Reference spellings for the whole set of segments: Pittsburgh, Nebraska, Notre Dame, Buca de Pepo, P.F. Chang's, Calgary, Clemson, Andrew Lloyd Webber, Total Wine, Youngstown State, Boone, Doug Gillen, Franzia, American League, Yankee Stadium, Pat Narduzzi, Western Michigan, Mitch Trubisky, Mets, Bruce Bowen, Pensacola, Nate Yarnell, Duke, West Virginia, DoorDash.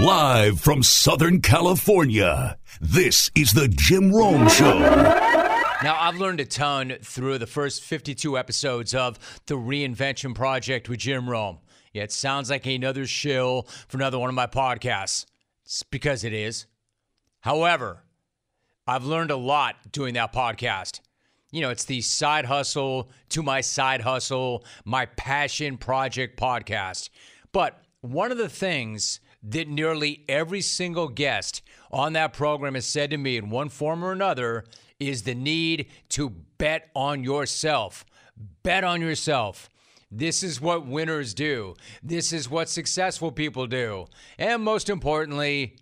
Live from Southern California, this is the Jim Rome Show. Now, I've learned a ton through the first 52 episodes of the Reinvention Project with Jim Rome. Yeah, it sounds like another shill for another one of my podcasts. It's because it is. However, I've learned a lot doing that podcast. You know, it's the side hustle to my side hustle, my passion project podcast. But one of the things that nearly every single guest on that program has said to me in one form or another is the need to bet on yourself. Bet on yourself. This is what winners do. This is what successful people do. And most importantly,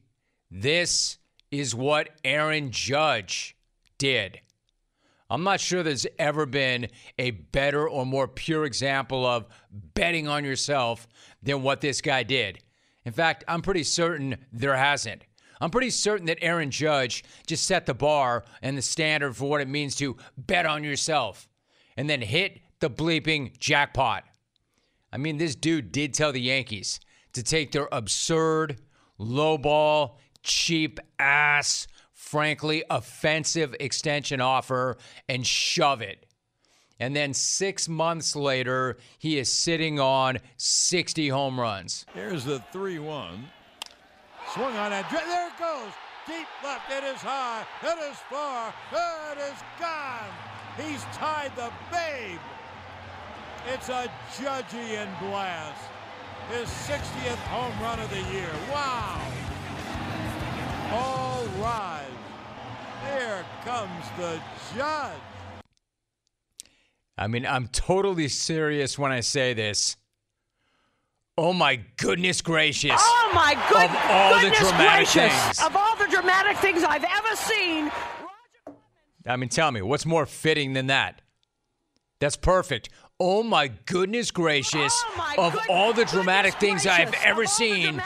this is what Aaron Judge did. I'm not sure there's ever been a better or more pure example of betting on yourself than what this guy did. In fact, I'm pretty certain there hasn't. I'm pretty certain that Aaron Judge just set the bar and the standard for what it means to bet on yourself and then hit the bleeping jackpot. I mean, this dude did tell the Yankees to take their absurd, lowball, cheap ass, frankly, offensive extension offer and shove it. And then 6 months later, he is sitting on 60 home runs. Here's the 3-1. Swung on that. There it goes. Deep left. It is high. It is far. It is gone. He's tied the Babe. It's a Judgian blast. His 60th home run of the year. Wow. All rise. Here comes the Judge. I mean, I'm totally serious when I say this. Oh, my goodness gracious. Oh, my goodness gracious. Of all the dramatic things I've ever seen. I mean, tell me, what's more fitting than that? That's perfect. Oh, my goodness gracious. Oh my of goodness, all the dramatic things I've ever seen.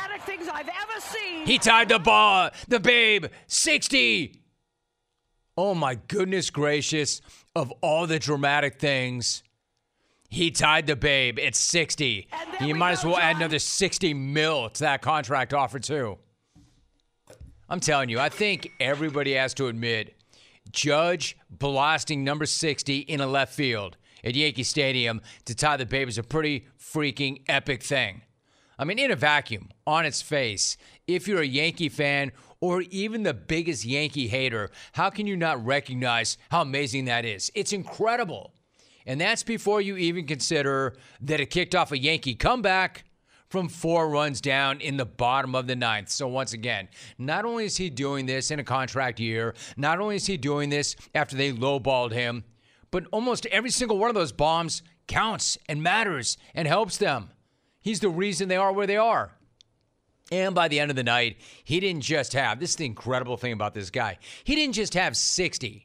He tied the ball, the Babe, 60. Oh, my goodness gracious. Of all the dramatic things, he tied the Babe at 60. You might as well add another 60 mil to that contract offer, too. I'm telling you, I think everybody has to admit, Judge blasting number 60 in a left field at Yankee Stadium to tie the Babe is a pretty freaking epic thing. I mean, in a vacuum, on its face, if you're a Yankee fan or even the biggest Yankee hater, how can you not recognize how amazing that is? It's incredible. And that's before you even consider that it kicked off a Yankee comeback from 4 runs down in the bottom of the 9th. So once again, not only is he doing this in a contract year, not only is he doing this after they lowballed him, but almost every single one of those bombs counts and matters and helps them. He's the reason they are where they are. And by the end of the night, he didn't just have, this is the incredible thing about this guy, he didn't just have 60.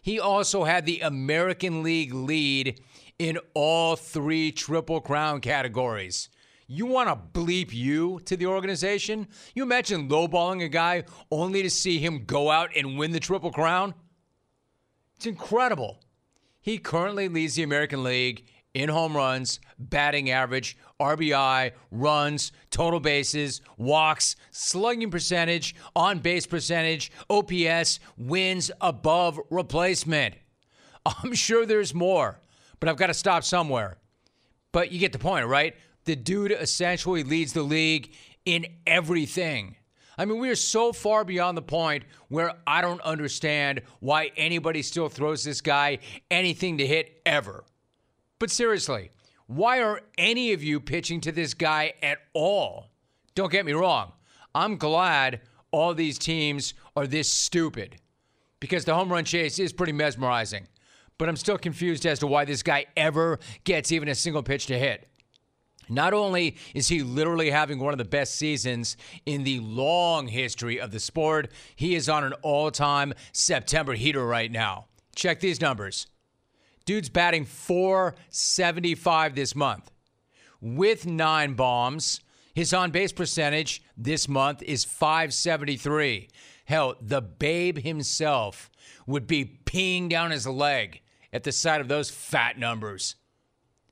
He also had the American League lead in all 3 Triple Crown categories. You want to bleep you to the organization? You imagine lowballing a guy only to see him go out and win the Triple Crown? It's incredible. He currently leads the American League in home runs, batting average, RBI, runs, total bases, walks, slugging percentage, on-base percentage, OPS, wins above replacement. I'm sure there's more, but I've got to stop somewhere. But you get the point, right? The dude essentially leads the league in everything. I mean, we are so far beyond the point where I don't understand why anybody still throws this guy anything to hit ever. But seriously, why are any of you pitching to this guy at all? Don't get me wrong. I'm glad all these teams are this stupid because the home run chase is pretty mesmerizing. But I'm still confused as to why this guy ever gets even a single pitch to hit. Not only is he literally having one of the best seasons in the long history of the sport, he is on an all-time September heater right now. Check these numbers. Dude's batting .475 this month with 9 bombs. His on-base percentage this month is .573. Hell, the Babe himself would be peeing down his leg at the sight of those fat numbers.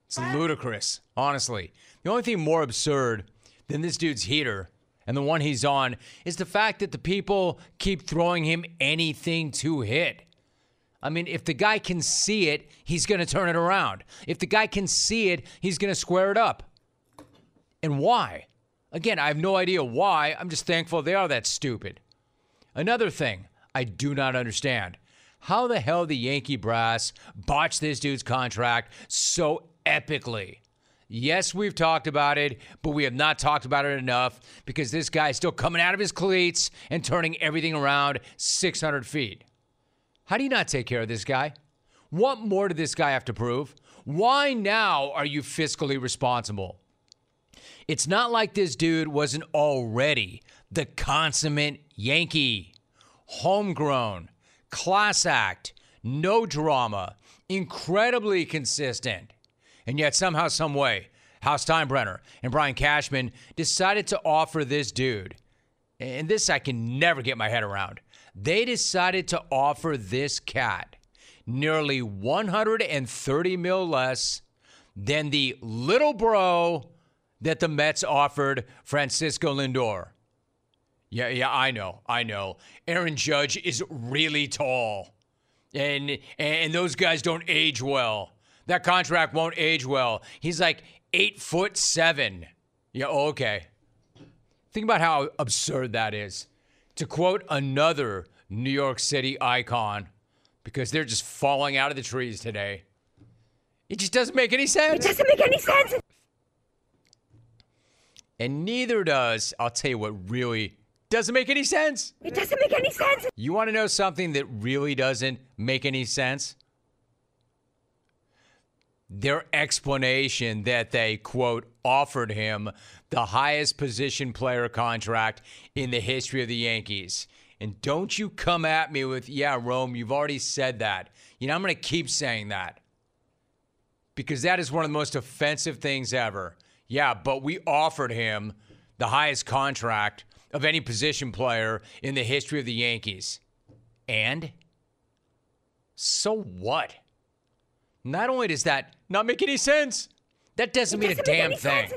It's ludicrous, honestly. The only thing more absurd than this dude's heater and the one he's on, is the fact that the people keep throwing him anything to hit. I mean, if the guy can see it, he's going to turn it around. If the guy can see it, he's going to square it up. And why? Again, I have no idea why. I'm just thankful they are that stupid. Another thing I do not understand. How the hell the Yankee brass botched this dude's contract so epically? Yes, we've talked about it, but we have not talked about it enough because this guy is still coming out of his cleats and turning everything around 600 feet. How do you not take care of this guy? What more did this guy have to prove? Why now are you fiscally responsible? It's not like this dude wasn't already the consummate Yankee. Homegrown, class act, no drama, incredibly consistent. And yet somehow, some way, Hal Steinbrenner and Brian Cashman decided to offer this dude, and this I can never get my head around, they decided to offer this cat nearly 130 mil less than the little bro that the Mets offered Francisco Lindor. Yeah, I know. Aaron Judge is really tall, and those guys don't age well. That contract won't age well. He's like 8'7". Yeah, okay. Think about how absurd that is. To quote another New York City icon, because they're just falling out of the trees today. It just doesn't make any sense. It doesn't make any sense. And neither does, I'll tell you what really doesn't make any sense. It doesn't make any sense. You want to know something that really doesn't make any sense? Their explanation that they, quote, offered him the highest position player contract in the history of the Yankees. And don't you come at me with, yeah, Rome, you've already said that. You know, I'm going to keep saying that. Because that is one of the most offensive things ever. Yeah, but we offered him the highest contract of any position player in the history of the Yankees. And? So what? Not only does that not make any sense, that doesn't mean a damn thing.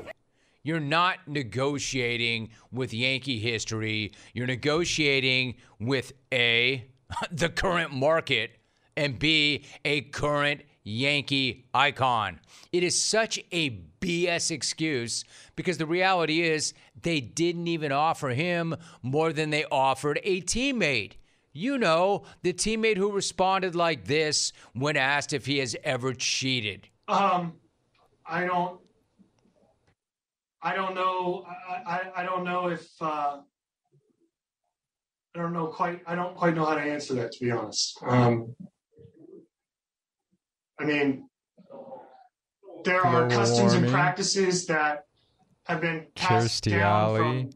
You're not negotiating with Yankee history. You're negotiating with A, the current market, and B, a current Yankee icon. It is such a BS excuse because the reality is they didn't even offer him more than they offered a teammate. You know, the teammate who responded like this when asked if he has ever cheated. I don't know. I don't quite know how to answer that, to be honest. I mean, there are customs and practices that have been passed down from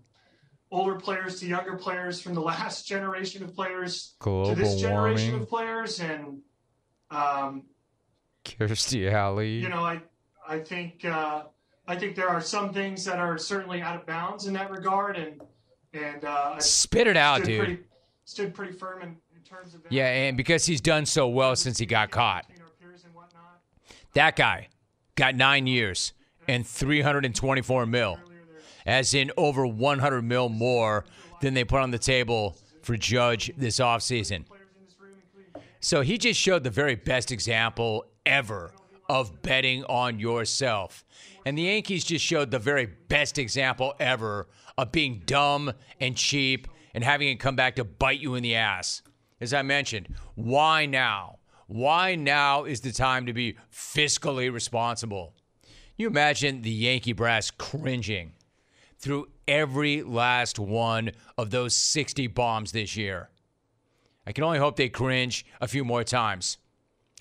older players to younger players, from the last generation of players to this generation of players, and Kirstie Alley. You know, I think there are some things that are certainly out of bounds in that regard, and spit it out, dude. Stood pretty firm in terms of that. Yeah, and because he's done so well since he got caught. That guy got 9 years and 324 mil, as in over 100 mil more than they put on the table for Judge this offseason. So he just showed the very best example ever of betting on yourself. And the Yankees just showed the very best example ever of being dumb and cheap and having it come back to bite you in the ass. As I mentioned, why now? Why now is the time to be fiscally responsible? You imagine the Yankee brass cringing through every last one of those 60 bombs this year. I can only hope they cringe a few more times.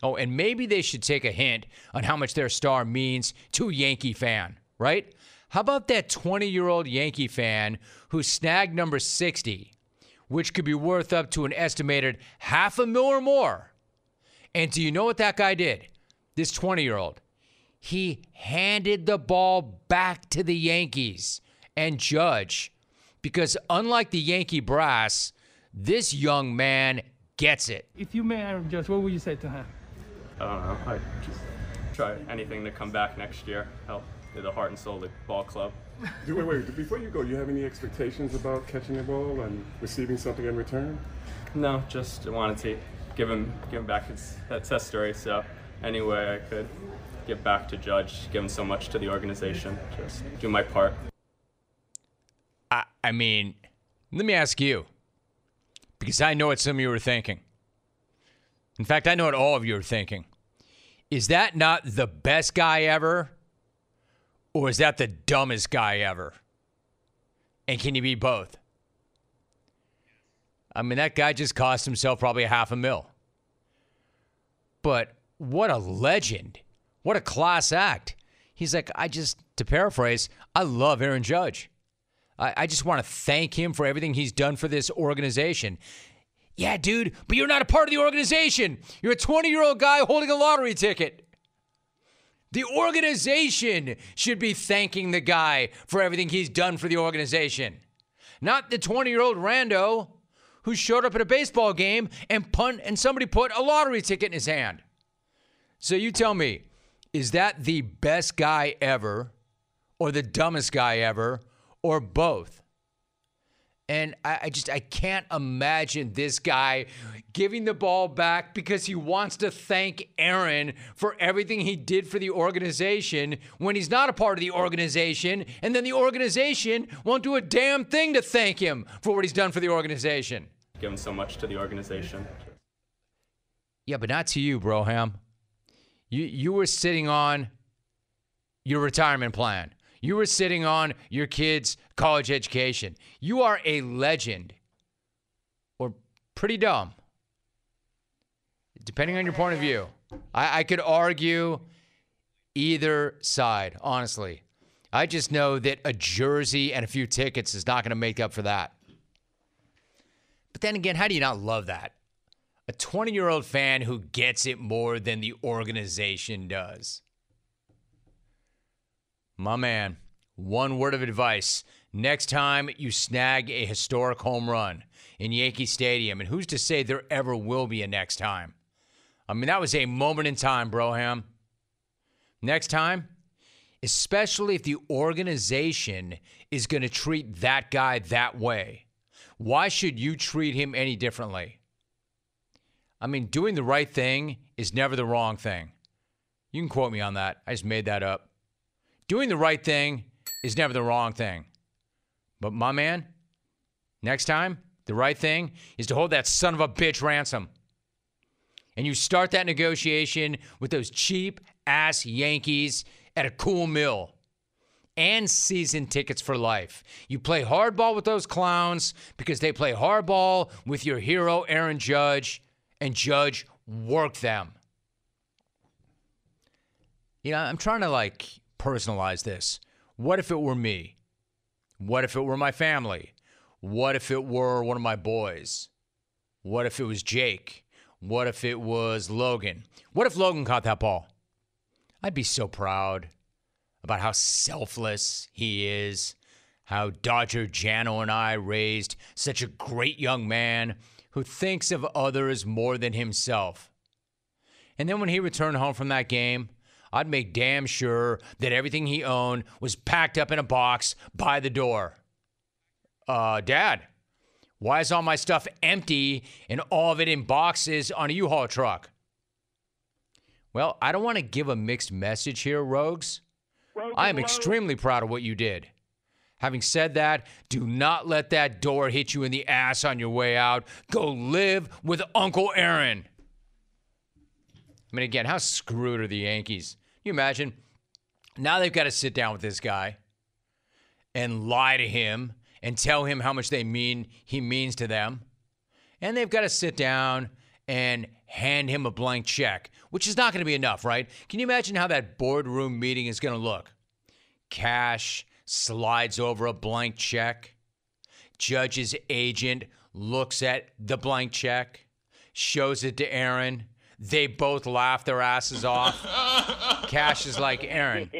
Oh, and maybe they should take a hint on how much their star means to a Yankee fan, right? How about that 20-year-old Yankee fan who snagged number 60, which could be worth up to an estimated $500,000 or more? And do you know what that guy did? This 20-year-old. He handed the ball back to the Yankees and Judge. Because unlike the Yankee brass, this young man gets it. If you met Aaron Judge, what would you say to him? I don't know. I'd just try anything to come back next year. Help the heart and soul of the ball club. Wait, before you go, do you have any expectations about catching the ball and receiving something in return? No, just wanted to give him back his success story, so any way I could get back to Judge, give him so much to the organization, just do my part. I mean, let me ask you, because I know what some of you were thinking. In fact, I know what all of you are thinking. Is that not the best guy ever? Or is that the dumbest guy ever? And can you be both? I mean, that guy just cost himself probably $500,000. But what a legend. What a class act. He's like, to paraphrase, I love Aaron Judge. I just want to thank him for everything he's done for this organization. Yeah, dude, but you're not a part of the organization. You're a 20-year-old guy holding a lottery ticket. The organization should be thanking the guy for everything he's done for the organization. Not the 20-year-old rando who showed up at a baseball game and somebody put a lottery ticket in his hand. So you tell me, is that the best guy ever or the dumbest guy ever or both? And I can't imagine this guy giving the ball back because he wants to thank Aaron for everything he did for the organization when he's not a part of the organization, and then the organization won't do a damn thing to thank him for what he's done for the organization. Given so much to the organization. Yeah, but not to you, Broham. You were sitting on your retirement plan. You were sitting on your kid's college education. You are a legend. Or pretty dumb. Depending on your point of view. I could argue either side, honestly. I just know that a jersey and a few tickets is not going to make up for that. But then again, how do you not love that? A 20-year-old fan who gets it more than the organization does. My man, one word of advice. Next time you snag a historic home run in Yankee Stadium, and who's to say there ever will be a next time? I mean, that was a moment in time, Broham. Next time, especially if the organization is going to treat that guy that way, why should you treat him any differently? I mean, doing the right thing is never the wrong thing. You can quote me on that. I just made that up. Doing the right thing is never the wrong thing. But my man, next time, the right thing is to hold that son of a bitch ransom. And you start that negotiation with those cheap-ass Yankees at a cool mill. And season tickets for life. You play hardball with those clowns because they play hardball with your hero, Aaron Judge. And Judge worked them. You know, I'm trying to, personalize this. What if it were me? What if it were my family? What if it were one of my boys? What if it was Jake? What if it was Logan? What if Logan caught that ball? I'd be so proud about how selfless he is, how Dodger Jano and I raised such a great young man who thinks of others more than himself. And then when he returned home from that game, I'd make damn sure that everything he owned was packed up in a box by the door. Dad, why is all my stuff empty and all of it in boxes on a U-Haul truck? Well, I don't want to give a mixed message here, Rogues. I am extremely proud of what you did. Having said that, do not let that door hit you in the ass on your way out. Go live with Uncle Aaron. I mean, again, how screwed are the Yankees? You imagine, now they've got to sit down with this guy and lie to him and tell him how much he means to them. And they've got to sit down and hand him a blank check, which is not going to be enough, right? Can you imagine how that boardroom meeting is going to look? Cash slides over a blank check. Judge's agent looks at the blank check, shows it to Aaron. They both laugh their asses off. Cash is like, Aaron,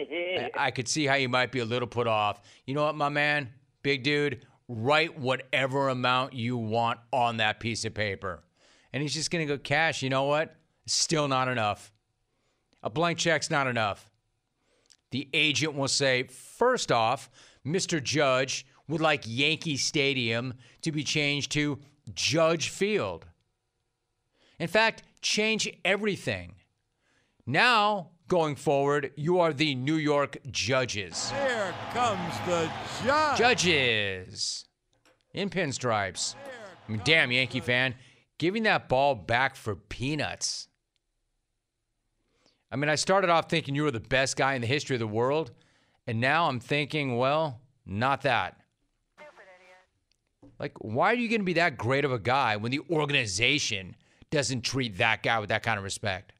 I could see how you might be a little put off. You know what, my man? Big dude, write whatever amount you want on that piece of paper. And he's just going to go, Cash, you know what? Still not enough. A blank check's not enough. The agent will say, first off, Mr. Judge would like Yankee Stadium to be changed to Judge Field. In fact, change everything. Now, going forward, you are the New York Judges. Here comes the Judge. Judges in pinstripes. I mean, damn, Yankee fan, giving that ball back for peanuts. I mean, I started off thinking you were the best guy in the history of the world, and now I'm thinking, well, not that. Stupid idiot. Like, why are you going to be that great of a guy when the organization doesn't treat that guy with that kind of respect?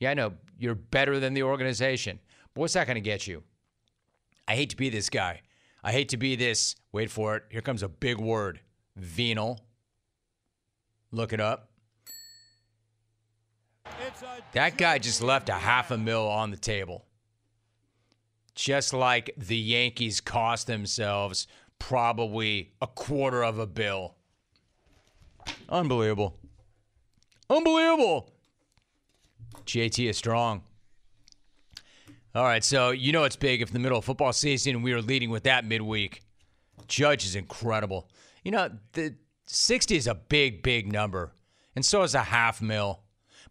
Yeah, I know, you're better than the organization, but what's that going to get you? I hate to be this guy. I hate to be this, wait for it, here comes a big word, venal. Look it up. That guy just left a $500,000 on the table. Just like the Yankees cost themselves probably $250,000. Unbelievable. Unbelievable. JT is strong. All right, so you know it's big if in the middle of football season and we are leading with that midweek. Judge is incredible. You know, the 60 is a big, big number, and so is a $500,000.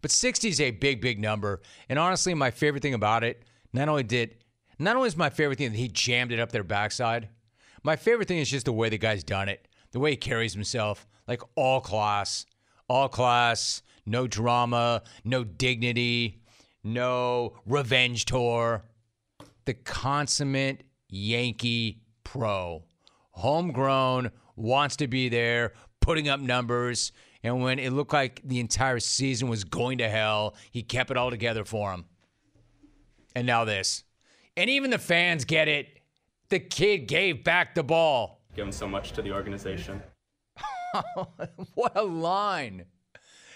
But 60 is a big, big number, and honestly, my favorite thing about it, not only is my favorite thing that he jammed it up their backside, my favorite thing is just the way the guy's done it, the way he carries himself, like all class, no drama, no dignity, no revenge tour. The consummate Yankee pro. Homegrown, wants to be there, putting up numbers, and when it looked like the entire season was going to hell, he kept it all together for him. And now this. And even the fans get it. The kid gave back the ball. Given so much to the organization. What a line.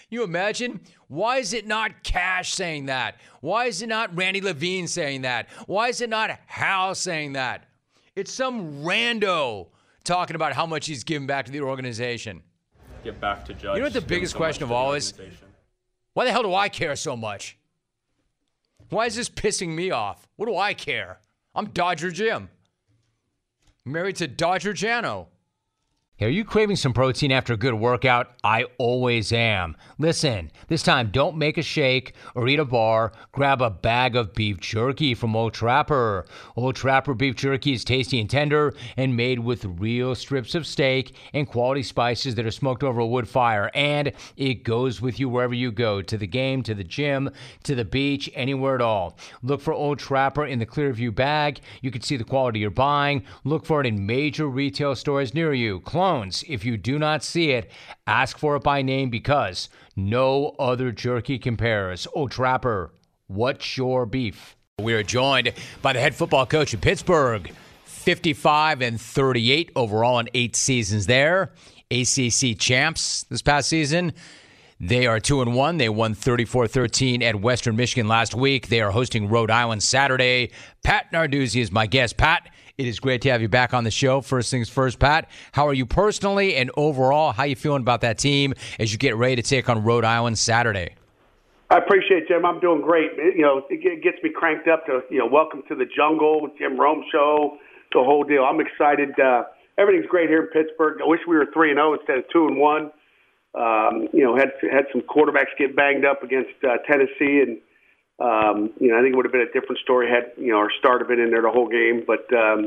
You imagine? Why is it not Cash saying that? Why is it not Randy Levine saying that? Why is it not Hal saying that? It's some rando talking about how much he's given back to the organization. Get back to Judge. You know what the biggest question of all is? Why the hell do I care so much? Why is this pissing me off? What do I care? I'm Dodger Jim. Married to Dodger Jano. Hey, are you craving some protein after a good workout? I always am. Listen, this time don't make a shake or eat a bar. Grab a bag of beef jerky from Old Trapper. Old Trapper beef jerky is tasty and tender and made with real strips of steak and quality spices that are smoked over a wood fire. And it goes with you wherever you go, to the game, to the gym, to the beach, anywhere at all. Look for Old Trapper in the Clearview bag. You can see the quality you're buying. Look for it in major retail stores near you. If you do not see it, ask for it by name because no other jerky compares. Oh, Trapper, what's your beef? We are joined by the head football coach of Pittsburgh, 55-38 overall in 8 seasons there. ACC champs this past season. They are 2-1. They won 34-13 at Western Michigan last week. They are hosting Rhode Island Saturday. Pat Narduzzi is my guest. Pat, it is great to have you back on the show. First things first, Pat, how are you personally and overall? How are you feeling about that team as you get ready to take on Rhode Island Saturday? I appreciate it, Jim. I'm doing great. You know, it gets me cranked up to, you know, welcome to the jungle, Jim Rome show, the whole deal. I'm excited. Everything's great here in Pittsburgh. I wish we were 3-0 instead of 2-1. You know, had some quarterbacks get banged up against Tennessee, and you know, I think it would have been a different story had, you know, our starter been in there the whole game. But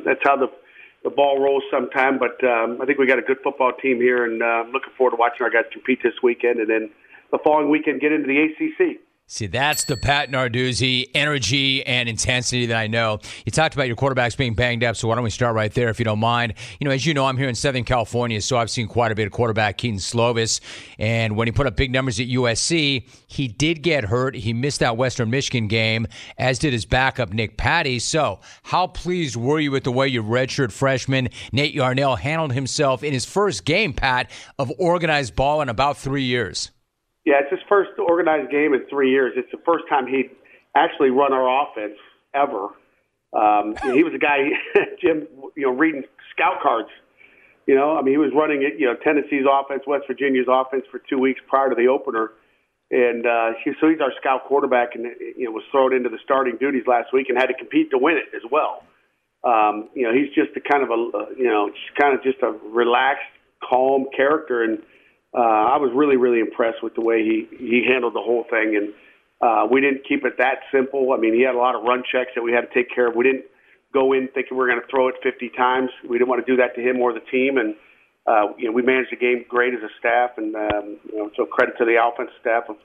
that's how the ball rolls sometime. But I think we got a good football team here, and I'm looking forward to watching our guys compete this weekend, and then the following weekend get into the ACC. See, that's the Pat Narduzzi energy and intensity that I know. You talked about your quarterbacks being banged up, so why don't we start right there if you don't mind. You know, as you know, I'm here in Southern California, so I've seen quite a bit of quarterback Keaton Slovis. And when he put up big numbers at USC, he did get hurt. He missed that Western Michigan game, as did his backup, Nick Patty. So how pleased were you with the way your redshirt freshman, Nate Yarnell, handled himself in his first game, Pat, of organized ball in about 3 years? Yeah, it's his first organized game in 3 years. It's the first time he'd actually run our offense ever. He was a guy, Jim, you know, reading scout cards. You know, I mean, he was running, you know, Tennessee's offense, West Virginia's offense for 2 weeks prior to the opener. And so he's our scout quarterback and, you know, was thrown into the starting duties last week and had to compete to win it as well. He's just a kind of a relaxed, calm character, and I was really impressed with the way he handled the whole thing. And we didn't keep it that simple. I mean, he had a lot of run checks that we had to take care of. We didn't go in thinking we were going to throw it 50 times. We didn't want to do that to him or the team. And we managed the game great as a staff. And so credit to the offense staff of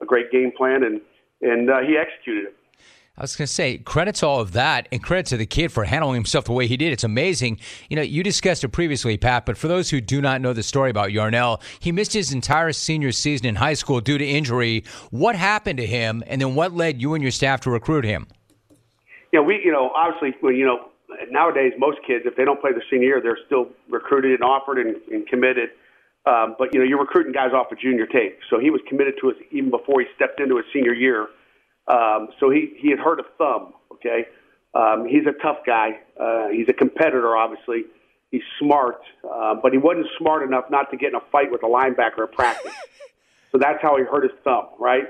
a great game plan, and he executed it. I was going to say, credit to all of that, and credit to the kid for handling himself the way he did. It's amazing. You discussed it previously, Pat, but for those who do not know the story about Yarnell, he missed his entire senior season in high school due to injury. What happened to him, and then what led you and your staff to recruit him? Yeah, obviously, nowadays most kids, if they don't play the senior year, they're still recruited and offered and committed. But you're recruiting guys off of junior tape. So he was committed to us even before he stepped into his senior year. So he had hurt a thumb, okay? He's a tough guy. He's a competitor, obviously. He's smart, but he wasn't smart enough not to get in a fight with a linebacker at practice. So that's how he hurt his thumb, right?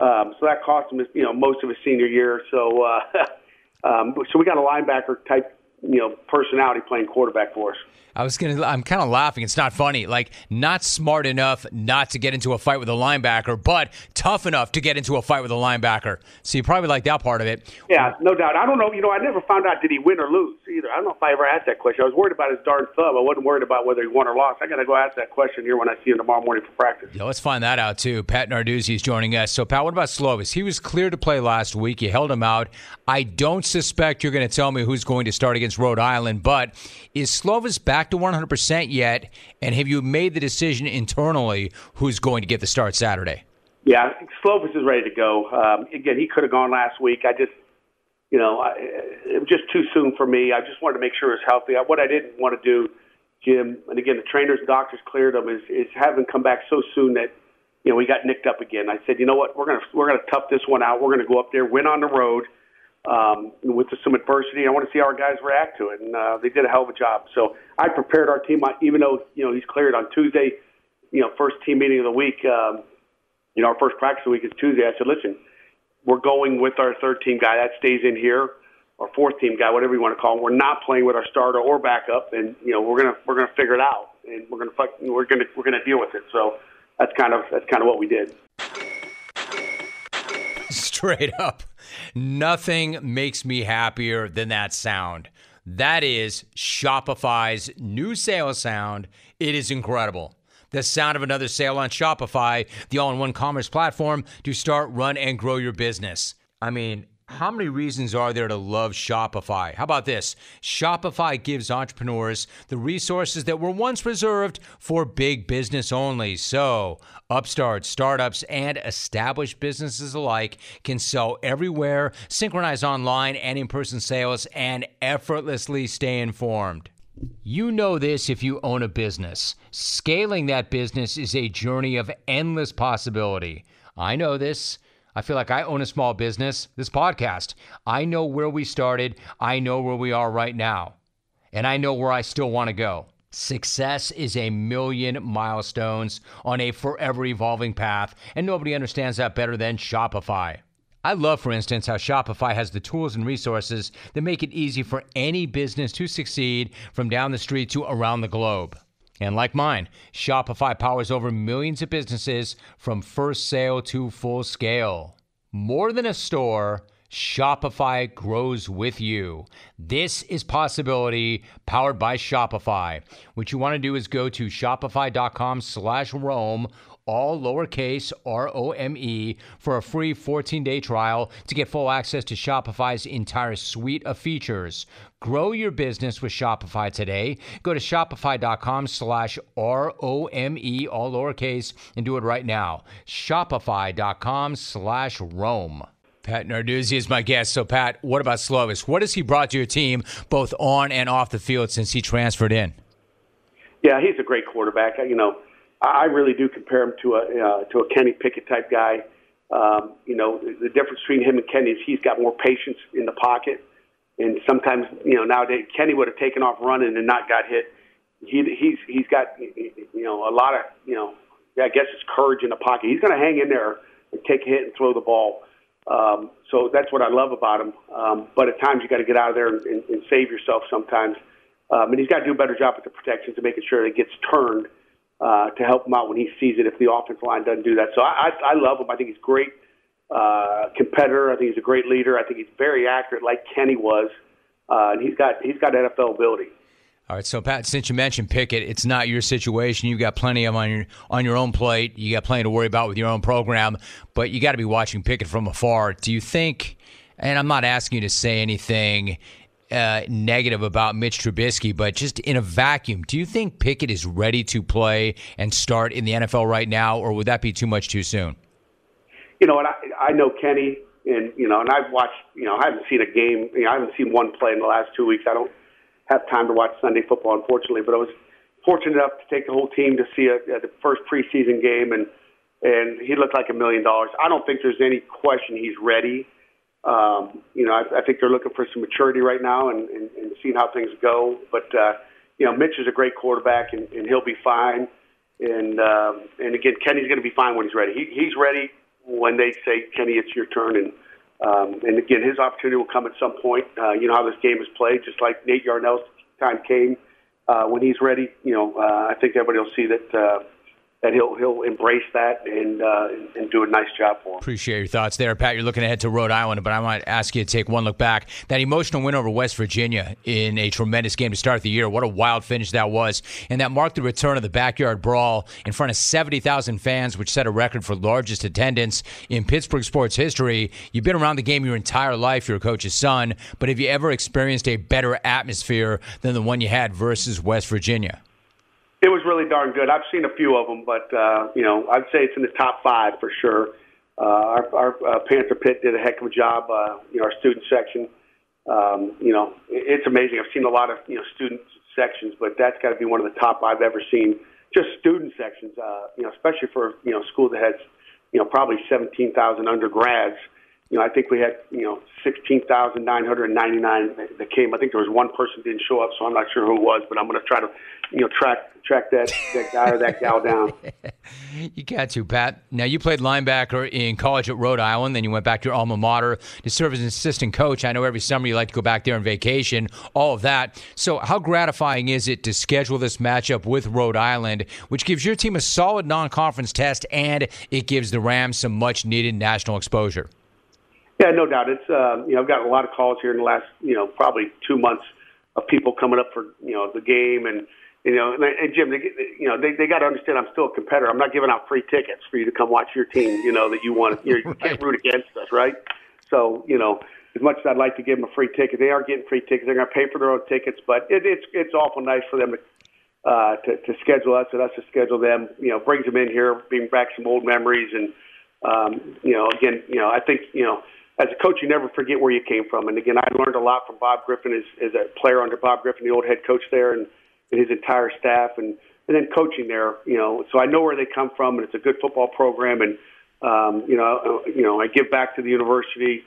So that cost him, most of his senior year. So so we got a linebacker type, personality playing quarterback for us. I'm kind of laughing. It's not funny. Like, not smart enough not to get into a fight with a linebacker, but tough enough to get into a fight with a linebacker. So you probably like that part of it. Yeah, no doubt. I don't know. I never found out did he win or lose either. I don't know if I ever asked that question. I was worried about his darn thumb. I wasn't worried about whether he won or lost. I got to go ask that question here when I see him tomorrow morning for practice. Yeah, let's find that out too. Pat Narduzzi is joining us. So, Pat, what about Slovis? He was clear to play last week. You held him out. I don't suspect you're going to tell me who's going to start against Rhode Island, but is Slovis back to 100% yet, and have you made the decision internally who's going to get the start Saturday? Yeah, Slovis is ready to go. Again, he could have gone last week. It was just too soon for me. I just wanted to make sure he was healthy. What I didn't want to do, Jim, and again, the trainers and doctors cleared him, is have him come back so soon that we got nicked up again. I said, you know what, we're gonna tough this one out. We're gonna go up there, win on the road with some adversity. I want to see how our guys react to it, and they did a hell of a job. So I prepared our team, even though he's cleared on Tuesday. First team meeting of the week. Our first practice of the week is Tuesday. I said, listen, we're going with our third team guy that stays in here, or fourth team guy, whatever you want to call him. We're not playing with our starter or backup, and we're gonna figure it out, and we're gonna deal with it. So that's kind of what we did. Straight up. Nothing makes me happier than that sound. That is Shopify's new sales sound. It is incredible. The sound of another sale on Shopify, the all-in-one commerce platform to start, run, and grow your business. I mean, how many reasons are there to love Shopify? How about this? Shopify gives entrepreneurs the resources that were once reserved for big business only. So upstarts, startups, and established businesses alike can sell everywhere, synchronize online and in-person sales, and effortlessly stay informed. You know this if you own a business. Scaling that business is a journey of endless possibility. I know this. I feel like I own a small business, this podcast. I know where we started. I know where we are right now. And I know where I still want to go. Success is a million milestones on a forever evolving path, and nobody understands that better than Shopify. I love, for instance, how Shopify has the tools and resources that make it easy for any business to succeed from down the street to around the globe. And like mine, Shopify powers over millions of businesses from first sale to full scale. More than a store, Shopify grows with you. This is possibility powered by Shopify. What you want to do is go to shopify.com/Rome, all lowercase ROME, for a free 14-day trial to get full access to Shopify's entire suite of features. Grow your business with Shopify today. Go to shopify.com/ROME, all lowercase, and do it right now. Shopify.com/Rome. Pat Narduzzi is my guest. So, Pat, what about Slovis? What has he brought to your team, both on and off the field, since he transferred in? Yeah, he's a great quarterback. I really do compare him to a Kenny Pickett type guy. The difference between him and Kenny is he's got more patience in the pocket, and sometimes nowadays Kenny would have taken off running and not got hit. He's got a lot of I guess it's courage in the pocket. He's going to hang in there and take a hit and throw the ball. So that's what I love about him. But at times you got to get out of there and save yourself sometimes. And he's got to do a better job with the protections and making sure it gets turned to help him out when he sees it if the offensive line doesn't do that. So I love him. I think he's a great competitor. I think he's a great leader. I think he's very accurate like Kenny was. And he's got NFL ability. All right, so Pat, since you mentioned Pickett, it's not your situation. You've got plenty of on your own plate. You got plenty to worry about with your own program, but you got to be watching Pickett from afar. Do you think? And I'm not asking you to say anything negative about Mitch Trubisky, but just in a vacuum, do you think Pickett is ready to play and start in the NFL right now, or would that be too much too soon? You know, and I know Kenny, and you know, and I've watched. You know, I haven't seen a game. You know, I haven't seen one play in the last 2 weeks. I don't have time to watch Sunday football, unfortunately, but I was fortunate enough to take the whole team to see the first preseason game, and he looked like $1 million. I don't think there's any question he's ready. You know, I think they're looking for some maturity right now and seeing how things go. But, you know, Mitch is a great quarterback, and he'll be fine. And again, Kenny's going to be fine when he's ready. He's ready when they say, Kenny, it's your turn, and again, his opportunity will come at some point. You know how this game is played, just like Nate Yarnell's time came. When he's ready, you know, I think everybody will see that he'll embrace that and do a nice job for him. Appreciate your thoughts there, Pat. You're looking ahead to Rhode Island, but I might ask you to take one look back. That emotional win over West Virginia in a tremendous game to start the year. What a wild finish that was. And that marked the return of the backyard brawl in front of 70,000 fans, which set a record for largest attendance in Pittsburgh sports history. You've been around the game your entire life. You're a coach's son. But have you ever experienced a better atmosphere than the one you had versus West Virginia? It was really darn good. I've seen a few of them, but, you know, I'd say it's in the top five for sure. Our Panther Pit did a heck of a job, you know, our student section. You know, it's amazing. I've seen a lot of, you know, student sections, but that's got to be one of the top I've ever seen. Just student sections, you know, especially for, you know, school that has, you know, probably 17,000 undergrads. You know, I think we had, you know, 16,999 that came. I think there was one person didn't show up, so I'm not sure who it was, but I'm going to try to, you know, track that guy or that gal down. You got to, Pat. Now, you played linebacker in college at Rhode Island, then you went back to your alma mater to serve as an assistant coach. I know every summer you like to go back there on vacation, all of that. So how gratifying is it to schedule this matchup with Rhode Island, which gives your team a solid non-conference test, and it gives the Rams some much-needed national exposure? Yeah, no doubt. It's you know, I've gotten a lot of calls here in the last, you know, probably 2 months of people coming up for, you know, the game, and you know, and Jim, they got to understand I'm still a competitor. I'm not giving out free tickets for you to come watch your team. You know that you want to, you can't root against us, right? So you know, as much as I'd like to give them a free ticket, they are getting free tickets. They're going to pay for their own tickets, but it's awful nice for them to schedule us and us to schedule them. You know, brings them in here, brings back some old memories, and you know, again, you know, I think you know. As a coach, you never forget where you came from. And, again, I learned a lot from Bob Griffin as a player under Bob Griffin, the old head coach there, and his entire staff, and then coaching there. You know, so I know where they come from, and it's a good football program. And, you know, I give back to the university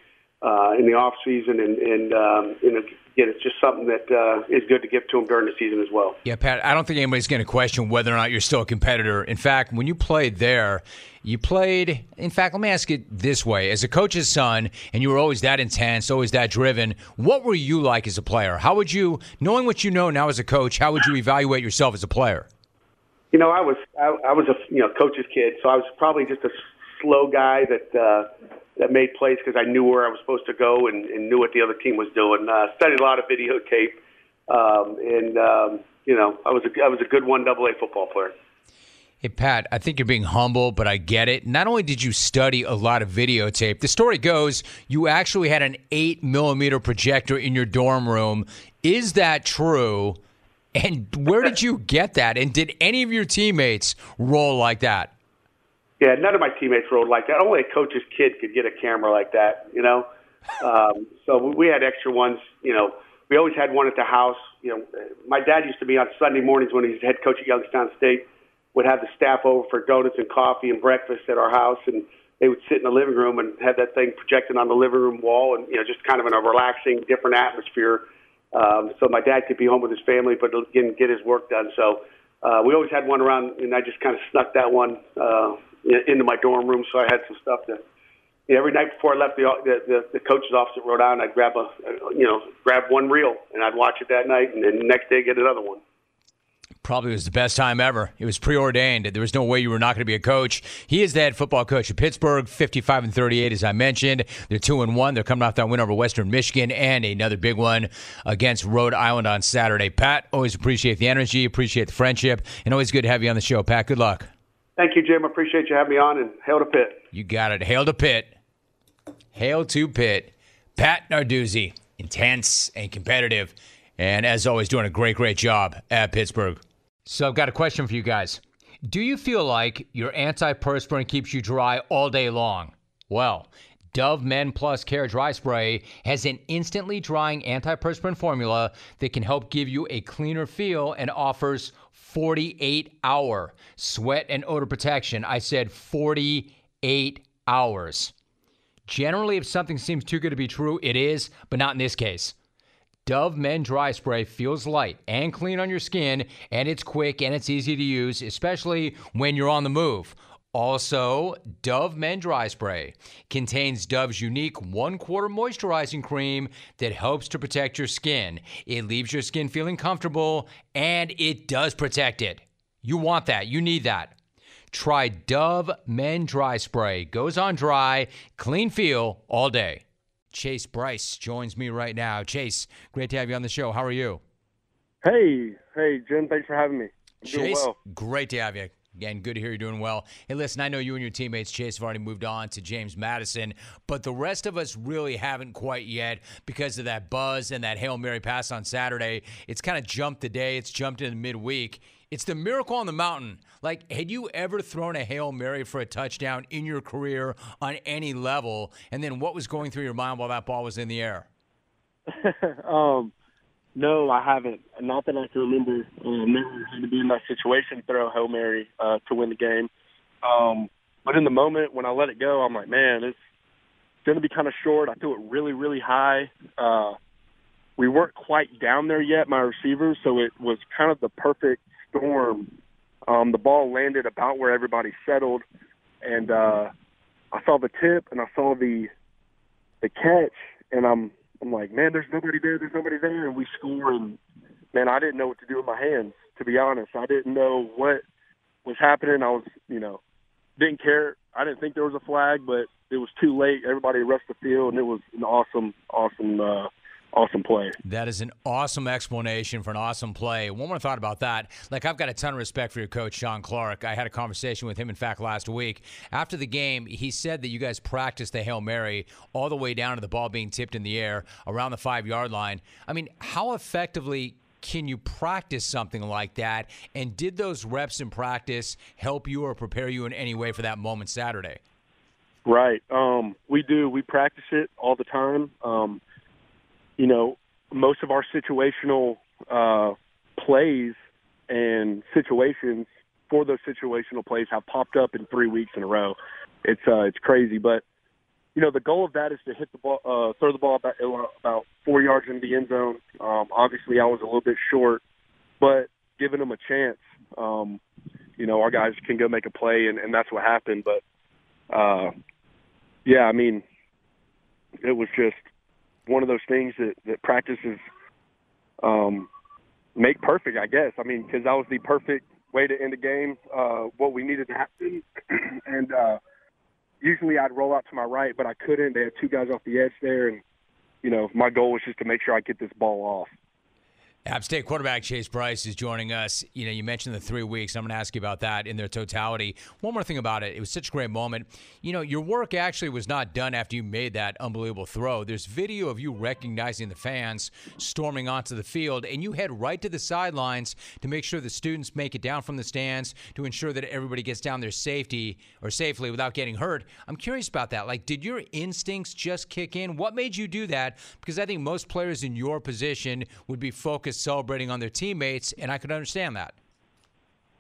in the off season, and again, it's just something that is good to give to them during the season as well. Yeah, Pat, I don't think anybody's going to question whether or not you're still a competitor. In fact, when you played there, in fact, let me ask it this way. As a coach's son, and you were always that intense, always that driven, what were you like as a player? How would you, knowing what you know now as a coach, how would you evaluate yourself as a player? You know, I was a, you know, coach's kid, so I was probably just a slow guy that made plays because I knew where I was supposed to go and knew what the other team was doing. Studied a lot of videotape, you know, I was a good 1AA football player. Hey, Pat, I think you're being humble, but I get it. Not only did you study a lot of videotape, the story goes you actually had an 8mm projector in your dorm room. Is that true? And where did you get that? And did any of your teammates roll like that? Yeah, none of my teammates rolled like that. Only a coach's kid could get a camera like that, you know. So we had extra ones, you know. We always had one at the house. You know, my dad used to be on Sunday mornings when he was head coach at Youngstown State, would have the staff over for donuts and coffee and breakfast at our house, and they would sit in the living room and have that thing projected on the living room wall, and, you know, just kind of in a relaxing, different atmosphere. So my dad could be home with his family, but again, get his work done. So we always had one around, and I just kind of snuck that one into my dorm room, so I had some stuff to, every night before I left the coach's office at Rhode Island, I'd grab one reel, and I'd watch it that night, and then the next day get another one. Probably was the best time ever. It was preordained. There was no way you were not going to be a coach. He is the head football coach at Pittsburgh, 55-38, as I mentioned. They're 2-1. They're coming off that win over Western Michigan and another big one against Rhode Island on Saturday. Pat, always appreciate the energy, appreciate the friendship, and always good to have you on the show. Pat, good luck. Thank you, Jim. I appreciate you having me on, and hail to Pitt. You got it. Hail to Pitt. Hail to Pitt. Pat Narduzzi, intense and competitive, and as always, doing a great, great job at Pittsburgh. So I've got a question for you guys. Do you feel like your antiperspirant keeps you dry all day long? Well, Dove Men Plus Care Dry Spray has an instantly drying antiperspirant formula that can help give you a cleaner feel and offers 48-hour sweat and odor protection. I said 48 hours. Generally, if something seems too good to be true, it is, but not in this case. Dove Men Dry Spray feels light and clean on your skin, and it's quick and it's easy to use, especially when you're on the move. Also, Dove Men Dry Spray contains Dove's unique 1/4 moisturizing cream that helps to protect your skin. It leaves your skin feeling comfortable, and it does protect it. You want that. You need that. Try Dove Men Dry Spray. Goes on dry, clean feel all day. Chase Bryce joins me right now. Chase, great to have you on the show. How are you? Hey, Jim. Thanks for having me. I'm Chase, doing well. Great to have you. Again, good to hear you're doing well. Hey, listen, I know you and your teammates, Chase, have already moved on to James Madison, but the rest of us really haven't quite yet because of that buzz and that Hail Mary pass on Saturday. It's kind of jumped the day. It's jumped into midweek. It's the miracle on the mountain. Like, had you ever thrown a Hail Mary for a touchdown in your career on any level? And then what was going through your mind while that ball was in the air? No, I haven't. Not that I can remember. Never had to be in that situation to throw a Hail Mary to win the game. But in the moment, when I let it go, I'm like, man, it's going to be kind of short. I threw it really, really high. We weren't quite down there yet, my receivers, so it was kind of the perfect storm. The ball landed about where everybody settled, and I saw the tip and I saw the catch, and I'm like, man, there's nobody there, and we score. And, man, I didn't know what to do with my hands, to be honest. I didn't know what was happening. I was, didn't care. I didn't think there was a flag, but it was too late. Everybody rushed the field, and it was an awesome play. That is an awesome explanation for an awesome play. One more thought about that. Like, I've got a ton of respect for your coach, Sean Clark. I had a conversation with him, in fact, last week. After the game, he said that you guys practiced the Hail Mary all the way down to the ball being tipped in the air around the 5-yard line. I mean, how effectively can you practice something like that? And did those reps in practice help you or prepare you in any way for that moment Saturday? Right. We do. We practice it all the time. Most of our situational plays and situations for those situational plays have popped up in 3 weeks in a row. It's crazy, but the goal of that is to hit the ball, throw the ball about 4 yards into the end zone. Obviously, I was a little bit short, but giving them a chance, our guys can go make a play, and that's what happened. But it was just one of those things that practices make perfect, I guess. I mean, because that was the perfect way to end the game, what we needed to happen. And usually I'd roll out to my right, but I couldn't. They had two guys off the edge there. And, my goal was just to make sure I get this ball off. App State quarterback Chase Bryce is joining us. You mentioned the 3 weeks. I'm going to ask you about that in their totality. One more thing about it. It was such a great moment. Your work actually was not done after you made that unbelievable throw. There's video of you recognizing the fans storming onto the field, and you head right to the sidelines to make sure the students make it down from the stands to ensure that everybody gets down there safely without getting hurt. I'm curious about that. Like, did your instincts just kick in? What made you do that? Because I think most players in your position would be focused celebrating on their teammates, and I could understand that.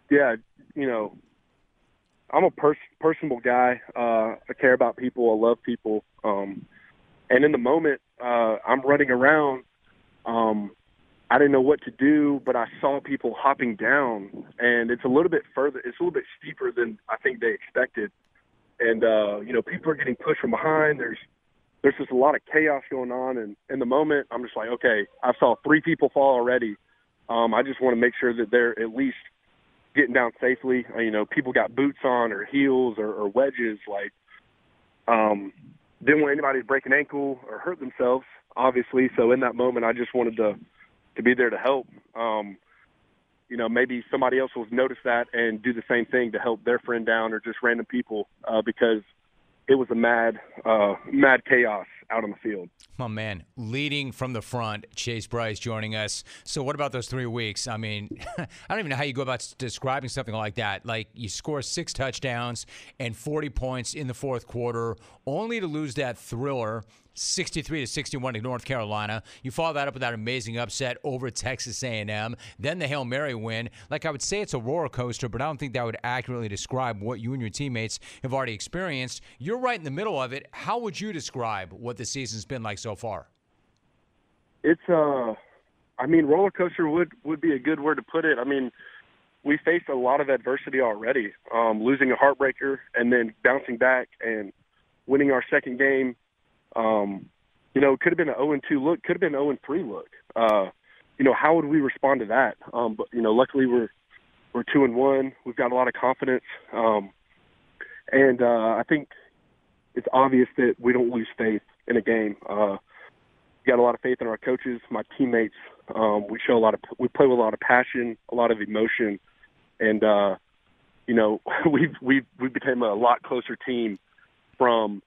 Yeah, I'm a personable guy. I care about people. I love people. And in the moment, I'm running around. I didn't know what to do, but I saw people hopping down, and it's a little bit steeper than I think they expected. And, you know, people are getting pushed from behind. There's just a lot of chaos going on. And in the moment, I'm just like, okay, I saw 3 people fall already. I just want to make sure that they're at least getting down safely. You know, people got boots on or heels or wedges. Like, didn't want anybody to break an ankle or hurt themselves, obviously. So in that moment, I just wanted to be there to help. You know, maybe somebody else will notice that and do the same thing to help their friend down, or just random people, because it was a mad chaos out on the field. My man, leading from the front, Chase Bryce joining us. So what about those 3 weeks? I mean, I don't even know how you go about describing something like that. Like, you score 6 touchdowns and 40 points in the fourth quarter, only to lose that thriller 63-61 to North Carolina. You follow that up with that amazing upset over Texas A&M, then the Hail Mary win. Like, I would say it's a roller coaster, but I don't think that would accurately describe what you and your teammates have already experienced. You're right in the middle of it. How would you describe what the season's been like so far? It's, I mean, roller coaster would be a good word to put it. I mean, we faced a lot of adversity already, losing a heartbreaker and then bouncing back and winning our second game. You know, it could have been an 0-2 look, could have been an 0-3 look. You know, how would we respond to that? But, you know, luckily we're 2-1. We've got a lot of confidence. And I think it's obvious that we don't lose faith in a game. We got a lot of faith in our coaches, my teammates. We play with a lot of passion, a lot of emotion. And, you know, we became a lot closer team from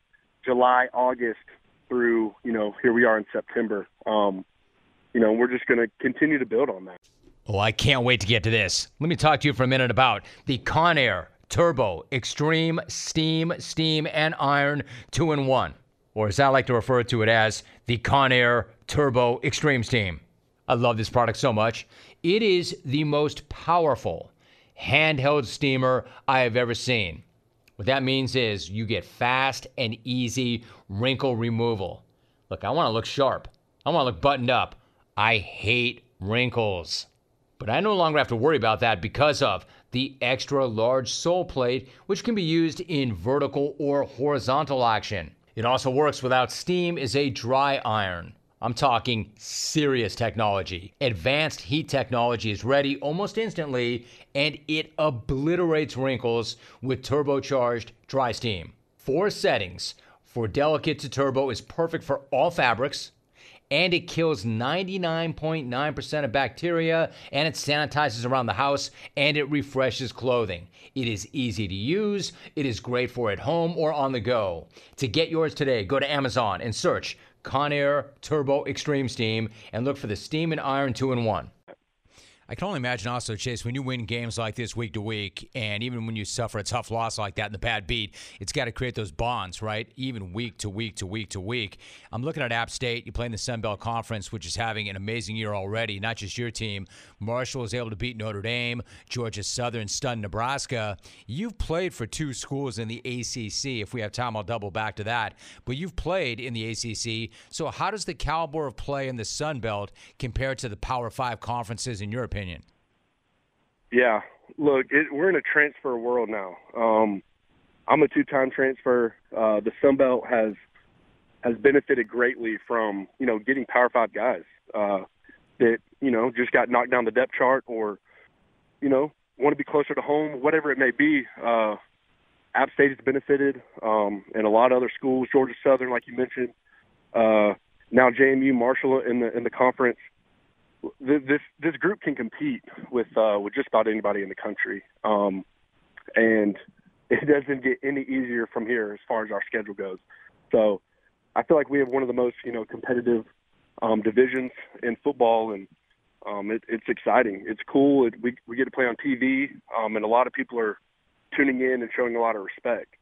July, August through, you know, here we are in September. You know, we're just going to continue to build on that. Oh, I can't wait to get to this. Let me talk to you for a minute about the Conair Turbo Extreme Steam, and Iron 2-in-1, or as I like to refer to it as, the Conair Turbo Extreme Steam. I love this product so much. It is the most powerful handheld steamer I have ever seen. What that means is you get fast and easy wrinkle removal. Look, I want to look sharp. I want to look buttoned up. I hate wrinkles. But I no longer have to worry about that because of the extra large sole plate, which can be used in vertical or horizontal action. It also works without steam as a dry iron. I'm talking serious technology. Advanced heat technology is ready almost instantly, and it obliterates wrinkles with turbocharged dry steam. 4 settings for delicate to turbo is perfect for all fabrics, and it kills 99.9% of bacteria, and it sanitizes around the house, and it refreshes clothing. It is easy to use. It is great for at home or on the go. To get yours today, go to Amazon and search Conair Turbo Extreme Steam and look for the Steam and Iron 2-in-1. I can only imagine also, Chase, when you win games like this week to week, and even when you suffer a tough loss like that in the bad beat, it's got to create those bonds, right? Even week to week to week to week. I'm looking at App State. You play in the Sunbelt Conference, which is having an amazing year already, not just your team. Marshall was able to beat Notre Dame. Georgia Southern stunned Nebraska. You've played for 2 schools in the ACC. If we have time, I'll double back to that. But you've played in the ACC. So how does the caliber of play in the Sunbelt compare to the Power 5 conferences in Europe? Opinion. Yeah, look, we're in a transfer world now. I'm a 2-time transfer. The Sunbelt has benefited greatly from, you know, getting Power 5 guys that, you know, just got knocked down the depth chart, or, you know, want to be closer to home, whatever it may be. App State has benefited, and a lot of other schools, Georgia Southern, like you mentioned, now JMU, Marshall in the conference. This group can compete with just about anybody in the country, and it doesn't get any easier from here as far as our schedule goes. So I feel like we have one of the most, you know, competitive divisions in football, and it's exciting. It's cool. We get to play on TV, and a lot of people are tuning in and showing a lot of respect.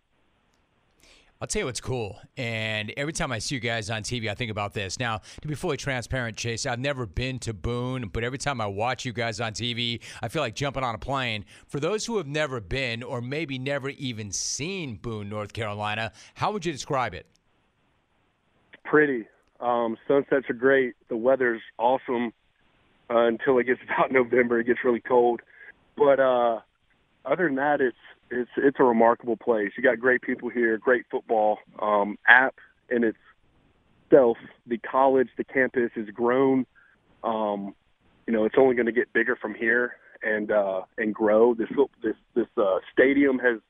I'll tell you what's cool, and every time I see you guys on TV, I think about this. Now, to be fully transparent, Chase, I've never been to Boone, but every time I watch you guys on TV, I feel like jumping on a plane. For those who have never been or maybe never even seen Boone, North Carolina, how would you describe it? Pretty. Sunsets are great. The weather's awesome until it gets about November. It gets really cold. But other than that, it's a remarkable place. You got great people here, great football. App in itself, the college, the campus has grown. It's only going to get bigger from here and grow. This stadium has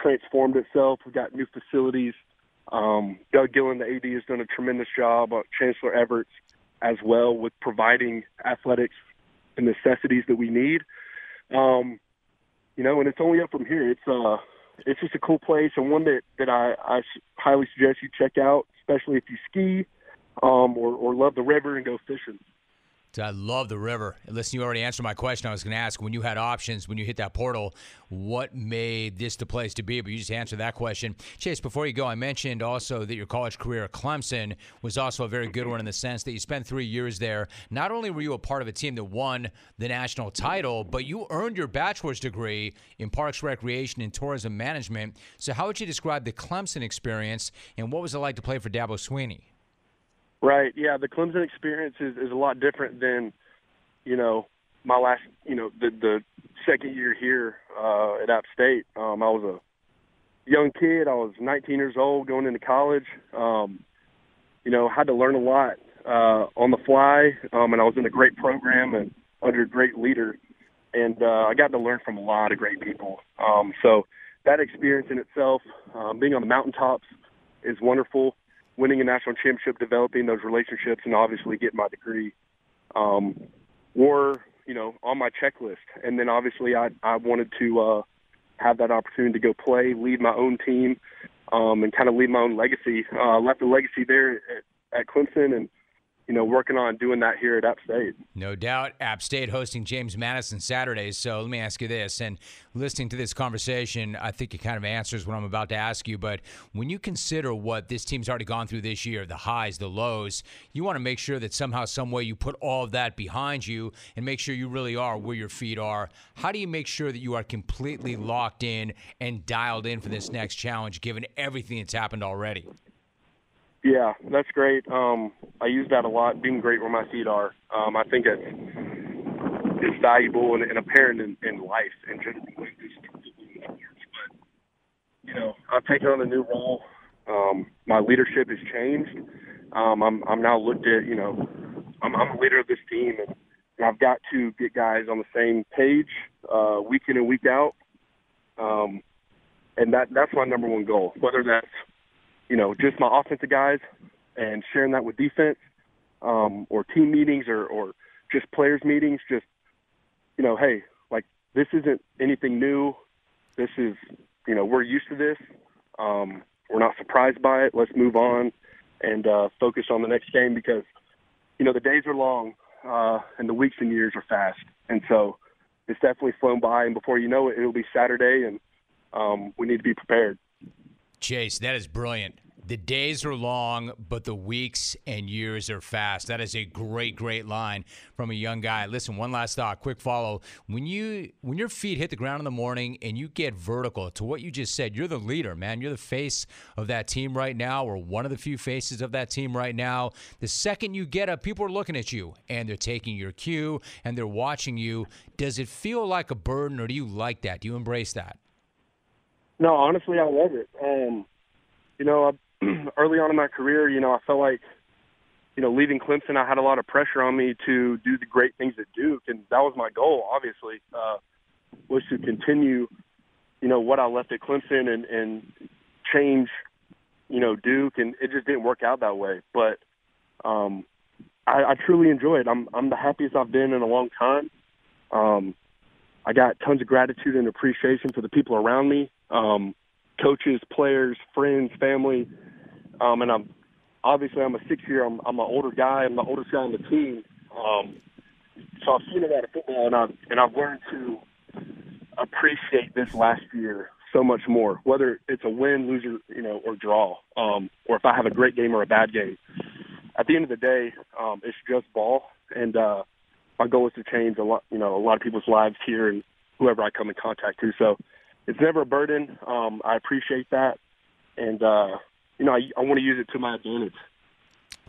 transformed itself. We've got new facilities. Doug Gillen, the AD, has done a tremendous job. Chancellor Everts as well, with providing athletics and necessities that we need. And it's only up from here. It's just a cool place, and one that I highly suggest you check out, especially if you ski or love the river and go fishing. I love the river. Listen, you already answered my question. I was going to ask, when you had options, when you hit that portal, what made this the place to be? But you just answered that question. Chase, before you go, I mentioned also that your college career at Clemson was also a very good one in the sense that you spent 3 years there. Not only were you a part of a team that won the national title, but you earned your bachelor's degree in Parks, Recreation, and Tourism Management. So how would you describe the Clemson experience, and what was it like to play for Dabo Swinney? Right, yeah, the Clemson experience is a lot different than, my last, the second year here at App State. I was a young kid. I was 19 years old going into college. Had to learn a lot on the fly, and I was in a great program and under a great leader, and I got to learn from a lot of great people. So that experience in itself, being on the mountaintops is wonderful. Winning a national championship, developing those relationships, and obviously getting my degree were on my checklist. And then obviously I wanted to have that opportunity to go play, lead my own team, and kind of lead my own legacy. Left a legacy there at Clemson and, working on doing that here at App State. No doubt. App State hosting James Madison Saturday. So let me ask you this, and listening to this conversation, I think it kind of answers what I'm about to ask you, but when you consider what this team's already gone through this year, the highs, the lows, you want to make sure that somehow, some way you put all of that behind you and make sure you really are where your feet are. How do you make sure that you are completely locked in and dialed in for this next challenge, given everything that's happened already? Yeah, that's great. I use that a lot, being great where my feet are. I think it's valuable and apparent in life and general. I've taken on a new role. My leadership has changed. I'm now looked at. I'm a leader of this team, and I've got to get guys on the same page week in and week out. And that's my number one goal. Whether that's just my offensive guys and sharing that with defense or team meetings or just players meetings, just, hey, like this isn't anything new. This is, we're used to this. We're not surprised by it. Let's move on and focus on the next game because, the days are long and the weeks and years are fast. And so it's definitely flown by, and before you know it, it'll be Saturday, and we need to be prepared. Chase, that is brilliant. The days are long, but the weeks and years are fast. That is a great, great line from a young guy. Listen, one last thought, quick follow. When your feet hit the ground in the morning and you get vertical to what you just said, you're the leader, man. You're the face of that team right now, or one of the few faces of that team right now. The second you get up, people are looking at you, and they're taking your cue, and they're watching you. Does it feel like a burden, or do you like that? Do you embrace that? No, honestly, I love it. Early on in my career, I felt like, leaving Clemson, I had a lot of pressure on me to do the great things at Duke, and that was my goal, obviously, was to continue, what I left at Clemson and change, Duke, and it just didn't work out that way. But I truly enjoy it. I'm the happiest I've been in a long time. I got tons of gratitude and appreciation for the people around me, coaches, players, friends, family. And I'm a sixth year. I'm an older guy. I'm the oldest guy on the team. So I've seen a lot of football, and I've learned to appreciate this last year so much more, whether it's a win, lose, or draw, or if I have a great game or a bad game. At the end of the day, it's just ball, and my goal is to change a lot of people's lives here and whoever I come in contact with. So it's never a burden. I appreciate that. And, I want to use it to my advantage.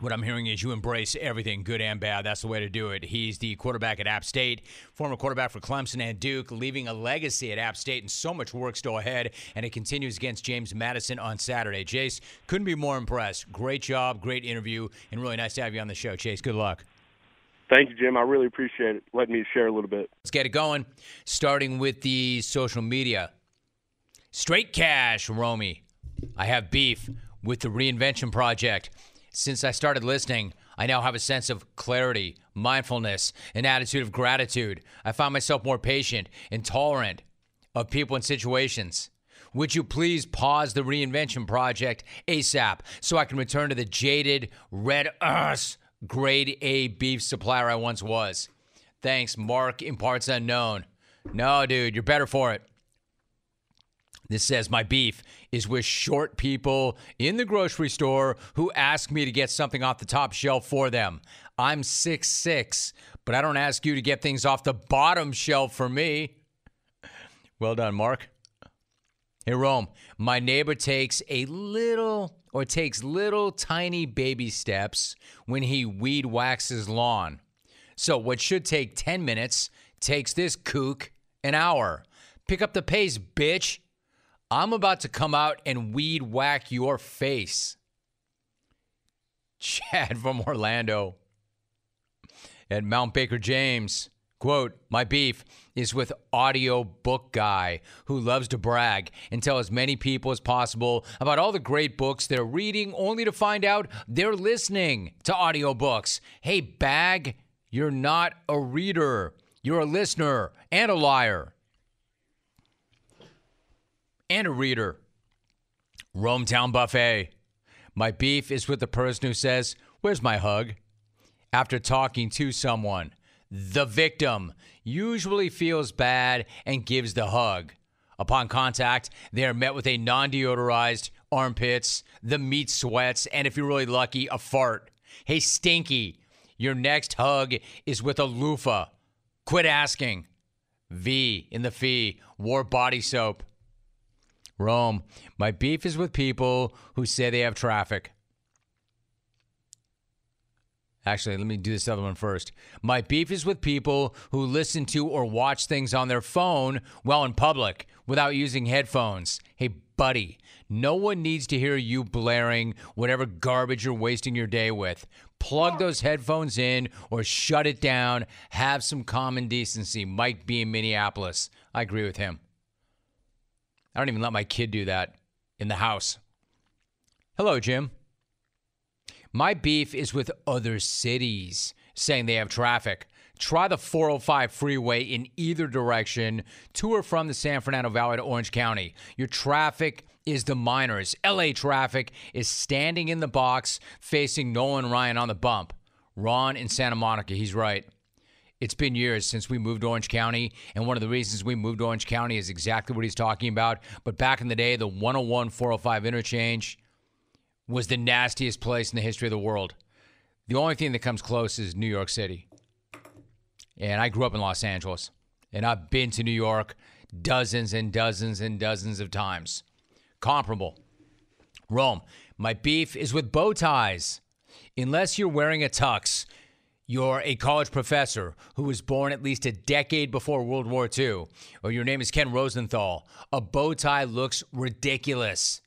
What I'm hearing is you embrace everything, good and bad. That's the way to do it. He's the quarterback at App State, former quarterback for Clemson and Duke, leaving a legacy at App State, and so much work still ahead, and it continues against James Madison on Saturday. Chase, couldn't be more impressed. Great job, great interview, and really nice to have you on the show. Chase, good luck. Thank you, Jim. I really appreciate it. Let me share a little bit. Let's get it going, starting with the social media. Straight Cash, Romy. I have beef with the Reinvention Project. Since I started listening, I now have a sense of clarity, mindfulness, an attitude of gratitude. I find myself more patient and tolerant of people and situations. Would you please pause the Reinvention Project ASAP so I can return to the jaded, red earth, grade A beef supplier I once was? Thanks, Mark in Parts Unknown. No, dude, you're better for it. This says, my beef is with short people in the grocery store who ask me to get something off the top shelf for them. I'm 6'6", but I don't ask you to get things off the bottom shelf for me. Well done, Mark. Hey, Rome, my neighbor takes little tiny baby steps when he weed whacks his lawn. So what should take 10 minutes takes this kook an hour. Pick up the pace, bitch. I'm about to come out and weed whack your face. Chad from Orlando at Mount Baker James. Quote, my beef is with audio book guy who loves to brag and tell as many people as possible about all the great books they're reading only to find out they're listening to audiobooks. Hey, bag, you're not a reader. You're a listener and a liar. And a reader. Rometown Buffet. My beef is with the person who says, where's my hug? After talking to someone. The victim usually feels bad and gives the hug. Upon contact, they are met with a non-deodorized armpits, the meat sweats, and if you're really lucky, a fart. Hey, Stinky, your next hug is with a loofah. Quit asking. V in the fee. Wore body soap. Rome, my beef is with people who say they have traffic. Actually, let me do this other one first. My beef is with people who listen to or watch things on their phone while in public without using headphones. Hey, buddy, no one needs to hear you blaring whatever garbage you're wasting your day with. Plug those headphones in or shut it down. Have some common decency. Mike B in Minneapolis. I agree with him. I don't even let my kid do that in the house. Hello, Jim. My beef is with other cities saying they have traffic. Try the 405 freeway in either direction to or from the San Fernando Valley to Orange County. Your traffic is the minors. LA traffic is standing in the box facing Nolan Ryan on the bump. Ron in Santa Monica, he's right. It's been years since we moved to Orange County, and one of the reasons we moved to Orange County is exactly what he's talking about. But back in the day, the 101-405 interchange was the nastiest place in the history of the world. The only thing that comes close is New York City. And I grew up in Los Angeles, and I've been to New York dozens and dozens and dozens of times. Comparable. Rome, my beef is with bow ties. Unless you're wearing a tux, you're a college professor who was born at least a decade before World War II, or your name is Ken Rosenthal. A bow tie looks ridiculous.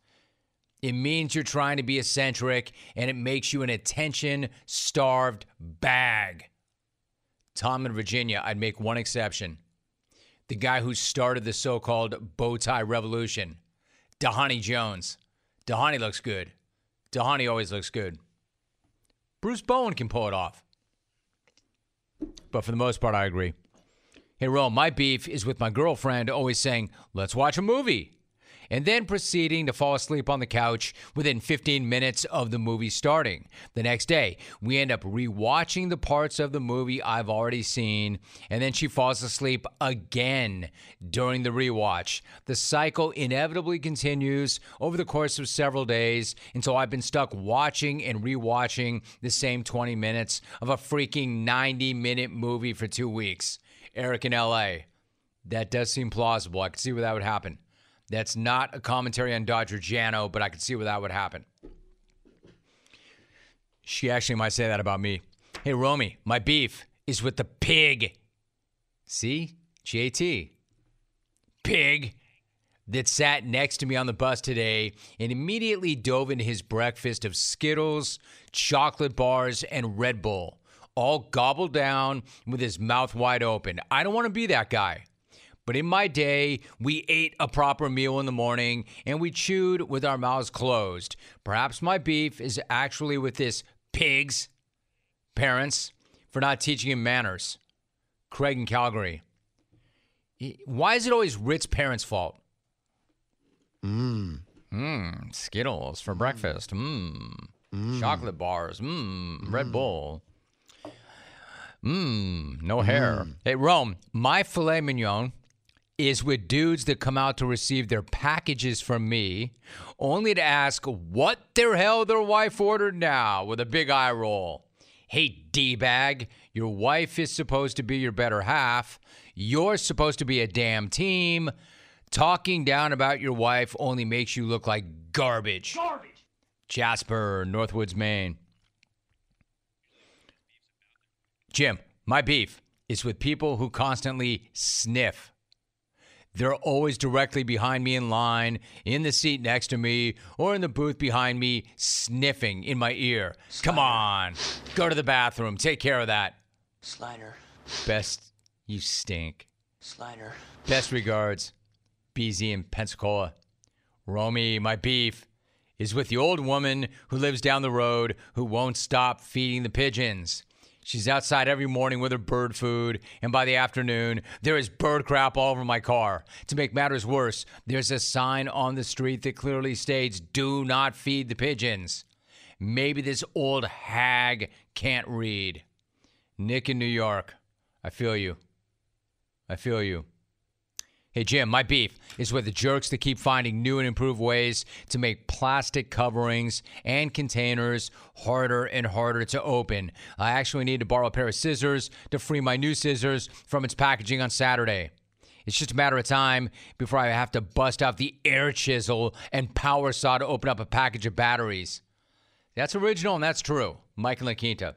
It means you're trying to be eccentric, and it makes you an attention-starved bag. Tom in Virginia, I'd make one exception. The guy who started the so-called bow tie revolution, Dahani Jones. Dahani looks good. Dahani always looks good. Bruce Bowen can pull it off. But for the most part, I agree. Hey, Rome, my beef is with my girlfriend always saying, let's watch a movie, and then proceeding to fall asleep on the couch within 15 minutes of the movie starting. The next day, we end up rewatching the parts of the movie I've already seen, and then she falls asleep again during the rewatch. The cycle inevitably continues over the course of several days until I've been stuck watching and rewatching the same 20 minutes of a freaking 90-minute movie for 2 weeks. Eric in L.A. That does seem plausible. I could see where that would happen. That's not a commentary on Dodger Jano, but I could see where that would happen. She actually might say that about me. Hey, Romy, my beef is with the pig. See? G-A-T. Pig that sat next to me on the bus today and immediately dove into his breakfast of Skittles, chocolate bars, and Red Bull, all gobbled down with his mouth wide open. I don't want to be that guy. But in my day, we ate a proper meal in the morning and we chewed with our mouths closed. Perhaps my beef is actually with this pig's parents for not teaching him manners. Craig in Calgary. Why is it always Ritz's parents' fault? Skittles for breakfast. Chocolate bars. Red Bull. No hair. Hey, Rome, my filet mignon is with dudes that come out to receive their packages from me, only to ask what the hell their wife ordered now with a big eye roll. Hey, D-bag, your wife is supposed to be your better half. You're supposed to be a damn team. Talking down about your wife only makes you look like garbage. Garbage. Jasper, Northwoods, Maine. Jim, my beef is with people who constantly sniff. They're always directly behind me in line, in the seat next to me, or in the booth behind me, sniffing in my ear. Slider. Come on. Go to the bathroom. Take care of that. Slider. Best. You stink. Slider. Best regards. BZ in Pensacola. Romy, my beef is with the old woman who lives down the road who won't stop feeding the pigeons. She's outside every morning with her bird food, and by the afternoon, there is bird crap all over my car. To make matters worse, there's a sign on the street that clearly states, do not feed the pigeons. Maybe this old hag can't read. Nick in New York, I feel you. I feel you. Hey, Jim, my beef is with the jerks that keep finding new and improved ways to make plastic coverings and containers harder and harder to open. I actually need to borrow a pair of scissors to free my new scissors from its packaging on Saturday. It's just a matter of time before I have to bust out the air chisel and power saw to open up a package of batteries. That's original and that's true. Mike and La Quinta.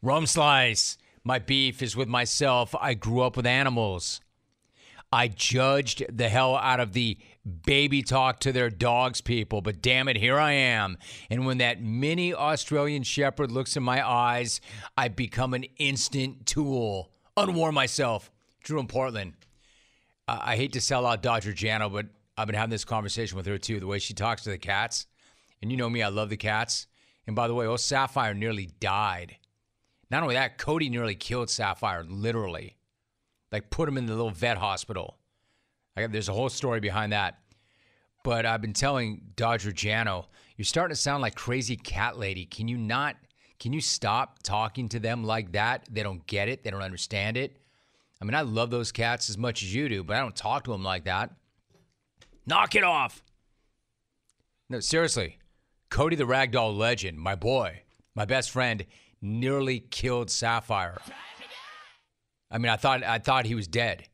Rum Slice. My beef is with myself. I grew up with animals. I judged the hell out of the baby talk to their dogs people, but damn it, here I am. And when that mini Australian shepherd looks in my eyes, I become an instant tool. Unwarm myself. Drew in Portland. I hate to sell out Dodger Jano, but I've been having this conversation with her too, the way she talks to the cats. And you know me, I love the cats. And by the way, old Sapphire nearly died. Not only that, Cody nearly killed Sapphire, literally. Like, put him in the little vet hospital. There's a whole story behind that. But I've been telling Dodger Jano, you're starting to sound like crazy cat lady. Can you stop talking to them like that? They don't get it. They don't understand it. I mean, I love those cats as much as you do, but I don't talk to them like that. Knock it off. No, seriously. Cody the Ragdoll legend, my boy, my best friend, nearly killed Sapphire. I mean, I thought he was dead.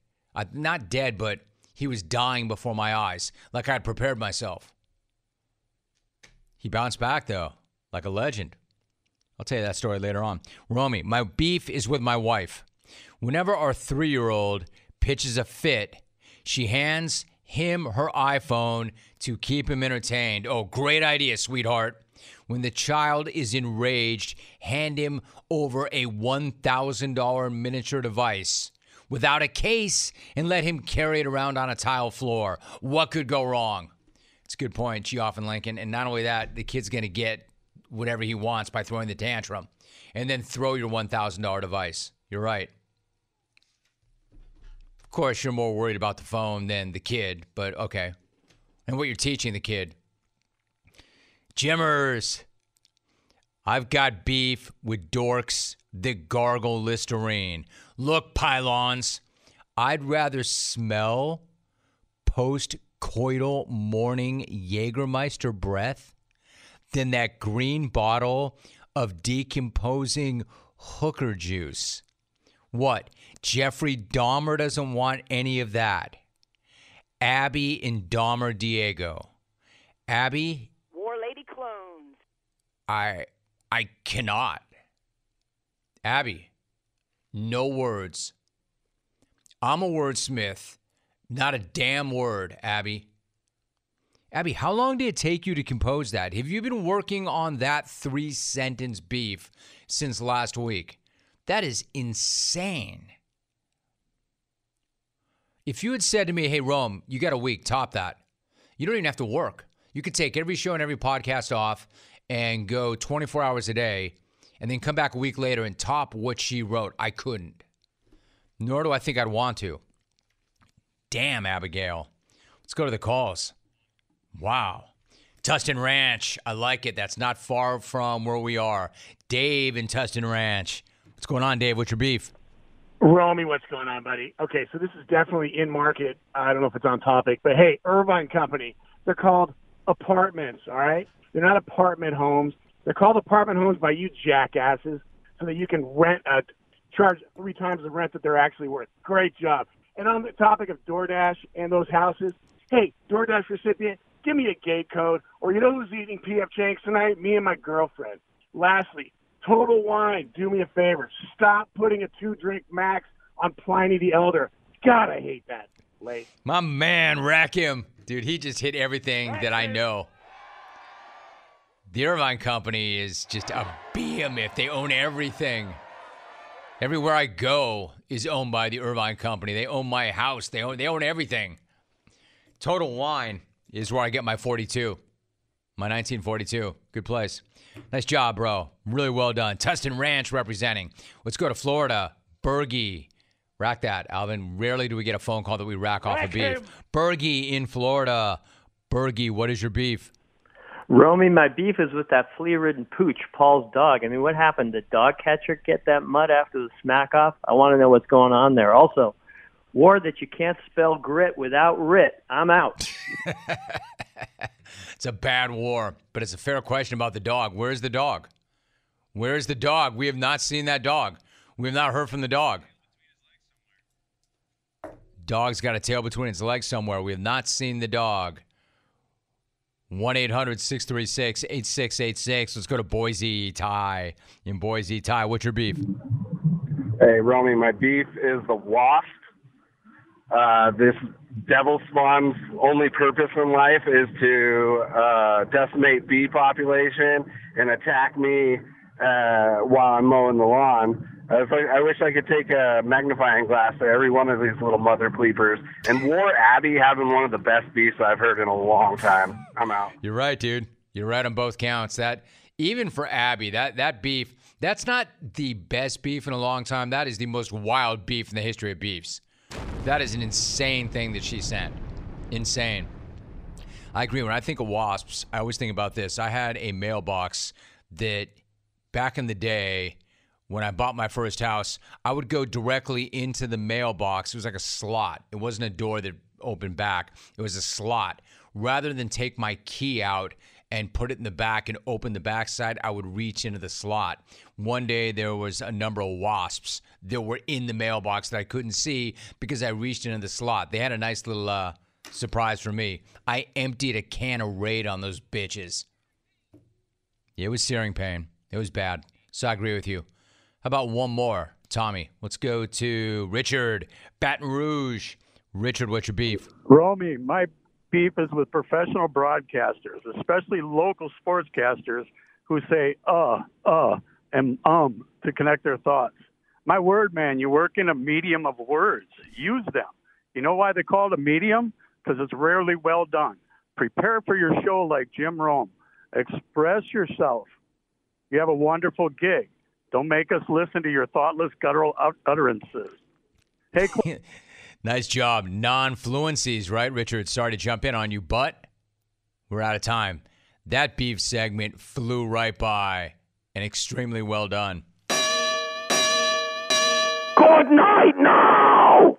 Not dead, but he was dying before my eyes, like I had prepared myself. He bounced back, though, like a legend. I'll tell you that story later on. Romy, my beef is with my wife. Whenever our 3-year-old pitches a fit, she hands him her iPhone to keep him entertained. Oh, great idea, sweetheart. When the child is enraged, hand him over a $1,000 miniature device without a case and let him carry it around on a tile floor. What could go wrong? It's a good point, Geoff and Lincoln. And not only that, the kid's going to get whatever he wants by throwing the tantrum. And then throw your $1,000 device. You're right. Of course, you're more worried about the phone than the kid, but okay. And what you're teaching the kid. Jimmers, I've got beef with dorks that gargle Listerine. Look, pylons, I'd rather smell post-coital morning Jägermeister breath than that green bottle of decomposing hooker juice. What? Jeffrey Dahmer doesn't want any of that. Abby and Dahmer Diego. Abby... I I cannot. Abby, no words. I'm a wordsmith. Not a damn word, Abby. Abby, how long did it take you to compose that? Have you been working on that three-sentence beef since last week? That is insane. If you had said to me, hey, Rome, you got a week, top that. You don't even have to work. You could take every show and every podcast off and go 24 hours a day and then come back a week later and top what she wrote. I couldn't. Nor do I think I'd want to. Damn, Abigail. Let's go to the calls. Wow. Tustin Ranch. I like it. That's not far from where we are. Dave in Tustin Ranch. What's going on, Dave? What's your beef? Romy, what's going on, buddy? Okay, so this is definitely in market. I don't know if it's on topic, but hey, Irvine Company. They're called apartments, all right? They're not apartment homes. They're called apartment homes by you jackasses so that you can rent charge 3 times the rent that they're actually worth. Great job. And on the topic of DoorDash and those houses, hey, DoorDash recipient, give me a gate code, or you know who's eating P.F. Chang's tonight? Me and my girlfriend. Lastly, Total Wine, do me a favor. Stop putting a 2-drink max on Pliny the Elder. God, I hate that. Late. My man, Rakim. Dude, he just hit everything that I know. The Irvine Company is just a behemoth. They own everything. Everywhere I go is owned by the Irvine Company. They own my house. They own everything. Total Wine is where I get my 42. My 1942. Good place. Nice job, bro. Really well done. Tustin Ranch representing. Let's go to Florida. Bergie. Rack that, Alvin. Rarely do we get a phone call that we rack off a beef. Bergie in Florida. Bergie, what is your beef? Romy, my beef is with that flea-ridden pooch, Paul's dog. I mean, what happened? Did dog catcher get that mutt after the smack-off? I want to know what's going on there. Also, war that you can't spell grit without writ. I'm out. It's a bad war, but it's a fair question about the dog. Where is the dog? Where is the dog? We have not seen that dog. We have not heard from the dog. Dog's got a tail between its legs somewhere. We have not seen the dog. 1-800-636-8686. Let's go to Boise, Ty. In Boise, Ty, what's your beef? Hey, Romy, my beef is the wasp. This devil spawn's only purpose in life is to decimate bee population and attack me while I'm mowing the lawn. I wish I could take a magnifying glass to every one of these little mother bleepers. And War Abbey having one of the best beefs I've heard in a long time. I'm out. You're right, dude. You're right on both counts. That even for Abby, that beef, that's not the best beef in a long time. That is the most wild beef in the history of beefs. That is an insane thing that she sent. Insane. I agree. When I think of wasps, I always think about this. I had a mailbox that back in the day, when I bought my first house, I would go directly into the mailbox. It was like a slot. It wasn't a door that opened back. It was a slot. Rather than take my key out and put it in the back and open the backside, I would reach into the slot. One day there was a number of wasps that were in the mailbox that I couldn't see because I reached into the slot. They had a nice little surprise for me. I emptied a can of Raid on those bitches. It was searing pain. It was bad. So I agree with you. How about one more, Tommy? Let's go to Richard, Baton Rouge. Richard, what's your beef? Romy, my beef is with professional broadcasters, especially local sportscasters who say, and to connect their thoughts. My word, man, you work in a medium of words. Use them. You know why they call it a medium? Because it's rarely well done. Prepare for your show like Jim Rome. Express yourself. You have a wonderful gig. Don't make us listen to your thoughtless, guttural utterances. Take nice job. Non-fluencies, right, Richard? Sorry to jump in on you, but we're out of time. That beef segment flew right by, and extremely well done. Good night now!